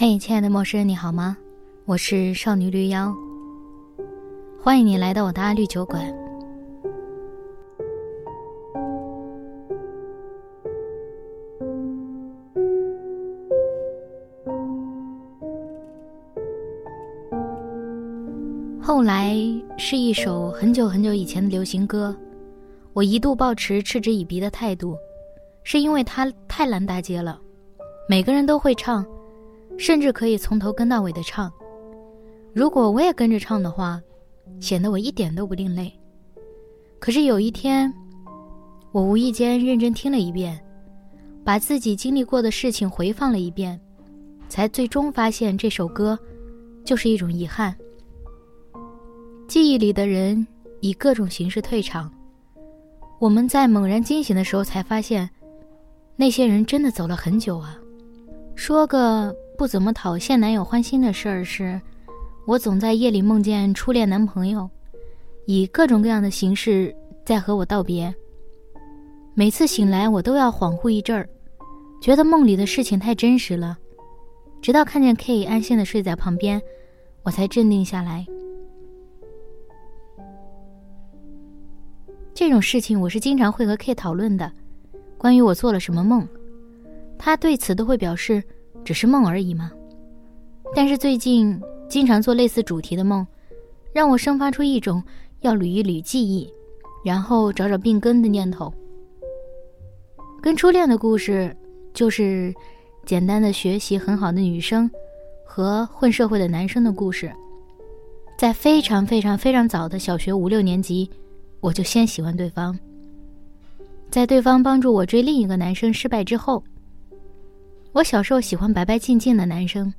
嘿，亲爱的陌生人，你好吗？我是少女绿妖，欢迎你来到我的阿绿酒馆。后来是一首很久很久以前的流行歌，我一度抱持嗤之以鼻的态度，是因为它太烂大街了，每个人都会唱，甚至可以从头跟到尾的唱。如果我也跟着唱的话，显得我一点都不另类。可是有一天，我无意间认真听了一遍，把自己经历过的事情回放了一遍，才最终发现这首歌就是一种遗憾。记忆里的人以各种形式退场，我们在猛然惊醒的时候才发现，那些人真的走了很久啊。说个不怎么讨现男友欢心的事儿是，我总在夜里梦见初恋男朋友，以各种各样的形式在和我道别。每次醒来我都要恍惚一阵儿，觉得梦里的事情太真实了，直到看见 K 安心的睡在旁边，我才镇定下来。这种事情我是经常会和 K 讨论的，关于我做了什么梦，他对此都会表示只是梦而已嘛。但是最近经常做类似主题的梦，让我生发出一种要捋一捋记忆，然后找找病根的念头。跟初恋的故事就是简单的学习很好的女生和混社会的男生的故事。在非常非常非常早的小学5、6年级，我就先喜欢对方。在对方帮助我追另一个男生失败之后，我小时候喜欢白白净净的男生，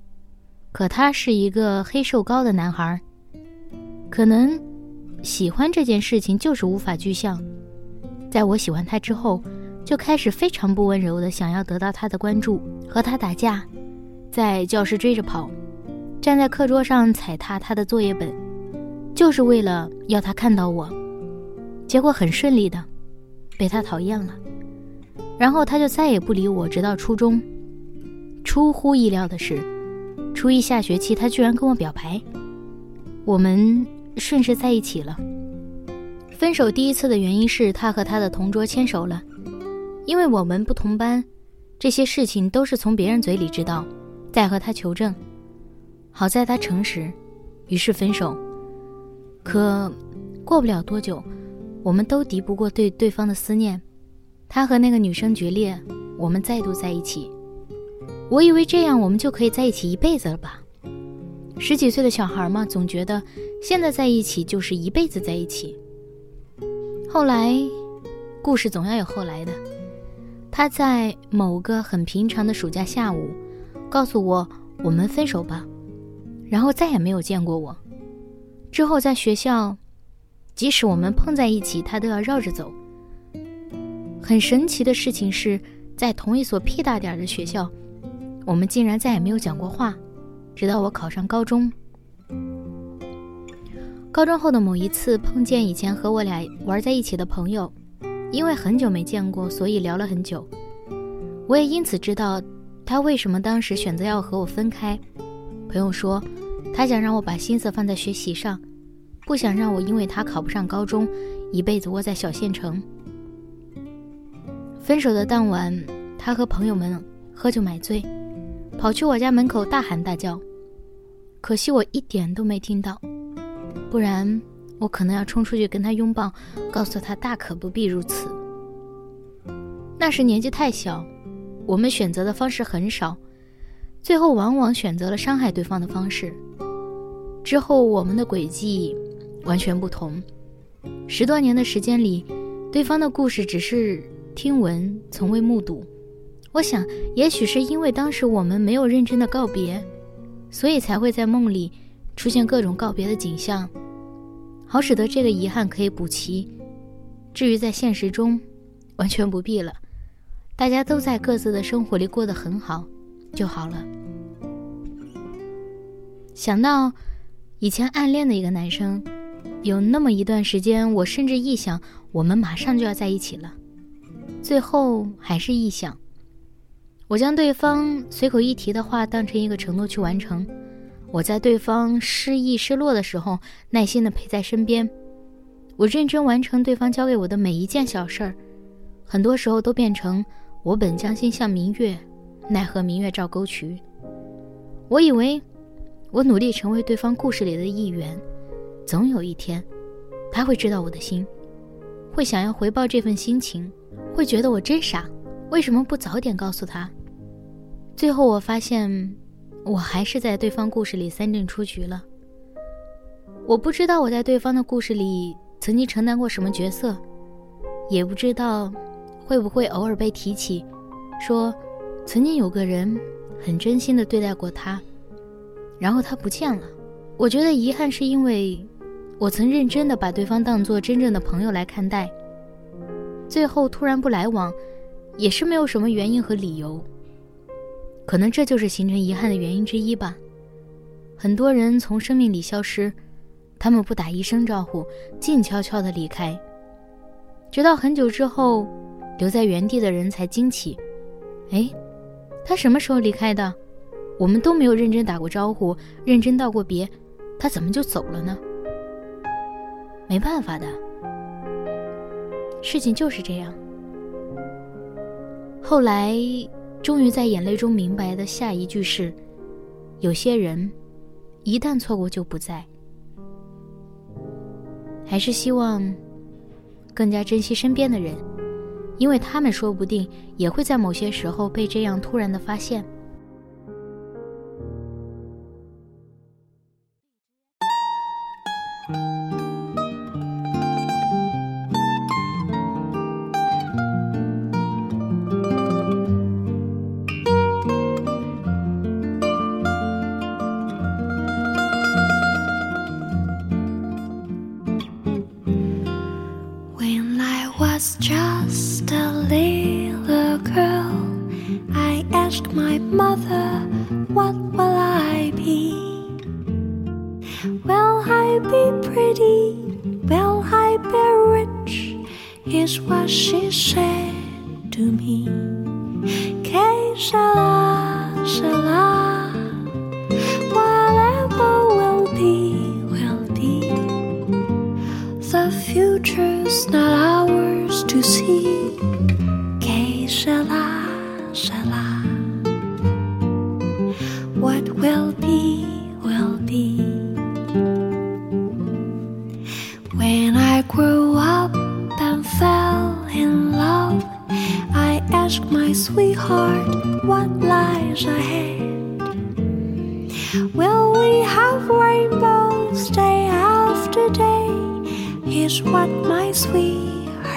可他是一个黑瘦高的男孩。可能喜欢这件事情就是无法具象，在我喜欢他之后，就开始非常不温柔的想要得到他的关注，和他打架，在教室追着跑，站在课桌上踩踏他的作业本，就是为了要他看到我。结果很顺利的被他讨厌了，然后他就再也不理我，直到初中。出乎意料的是，初一下学期他居然跟我表白，我们顺势在一起了。分手第一次的原因是他和他的同桌牵手了，因为我们不同班，这些事情都是从别人嘴里知道，再和他求证。好在他诚实，于是分手。可过不了多久，我们都敌不过对对方的思念，他和那个女生决裂，我们再度在一起。我以为这样我们就可以在一起一辈子了吧，10几岁的小孩嘛，总觉得现在在一起就是一辈子在一起。后来故事总要有后来的，他在某个很平常的暑假下午告诉我，我们分手吧，然后再也没有见过我。之后在学校，即使我们碰在一起，他都要绕着走。很神奇的事情是，在同一所屁大点的学校，我们竟然再也没有讲过话，直到我考上高中。高中后的某一次碰见以前和我俩玩在一起的朋友，因为很久没见过，所以聊了很久。我也因此知道他为什么当时选择要和我分开。朋友说，他想让我把心思放在学习上，不想让我因为他考不上高中，一辈子窝在小县城。分手的当晚，他和朋友们喝酒买醉，跑去我家门口大喊大叫，可惜我一点都没听到，不然我可能要冲出去跟他拥抱，告诉他大可不必如此。那时年纪太小，我们选择的方式很少，最后往往选择了伤害对方的方式。之后我们的轨迹完全不同，10多年的时间里，对方的故事只是听闻，从未目睹。我想也许是因为当时我们没有认真的告别，所以才会在梦里出现各种告别的景象，好使得这个遗憾可以补齐。至于在现实中，完全不必了，大家都在各自的生活里过得很好就好了。想到以前暗恋的一个男生，有那么一段时间，我甚至臆想我们马上就要在一起了，最后还是臆想。我将对方随口一提的话当成一个承诺去完成，我在对方失意失落的时候耐心地陪在身边，我认真完成对方交给我的每一件小事儿，很多时候都变成我本将心向明月，奈何明月照沟渠。我以为我努力成为对方故事里的一员，总有一天他会知道我的心，会想要回报这份心情，会觉得我真傻，为什么不早点告诉他。最后我发现我还是在对方故事里三振出局了。我不知道我在对方的故事里曾经承担过什么角色，也不知道会不会偶尔被提起，说曾经有个人很真心地对待过他，然后他不见了。我觉得遗憾是因为我曾认真地把对方当作真正的朋友来看待，最后突然不来往也是没有什么原因和理由，可能这就是形成遗憾的原因之一吧。很多人从生命里消失，他们不打一声招呼，静悄悄地离开，直到很久之后留在原地的人才惊奇，诶，他什么时候离开的？我们都没有认真打过招呼，认真道过别，他怎么就走了呢？没办法的，事情就是这样。后来终于在眼泪中明白的下一句是，有些人一旦错过就不在。还是希望更加珍惜身边的人，因为他们说不定也会在某些时候被这样突然的发现。Just a little girl, I asked my mother, what will I be? Will I be pretty? Will I be rich? Here's what she said to me. Que sera, sera. Whatever will be. The future's not ours.To see, que sera, sera. What will be, will be. When I grew up and fell in love, I asked my sweetheart what lies ahead. Will we have rainbows day after day? Here's what my sweetheart.Que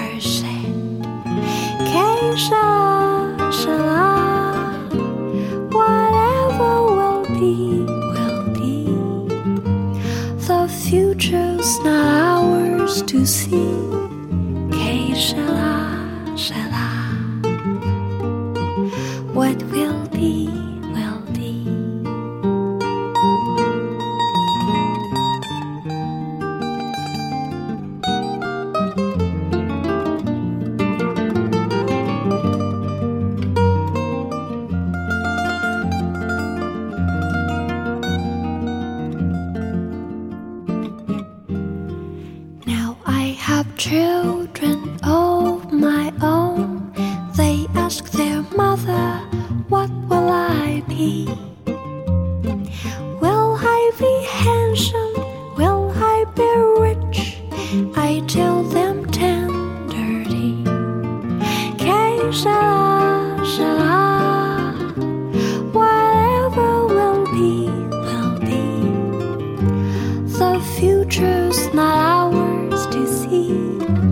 sera, sera. Whatever will be. The future's not ours to see. Que sera, sera. What will be, will be. Children of my own, they ask their mother, what will I be? Will I be handsome? Will I be rich? I tell them tenderly, que sera, sera. Whatever will be. The future's not ours to see.Future's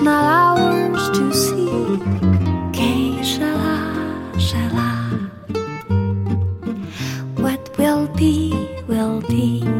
not ours to see. Que sera, sera. What will be, will be.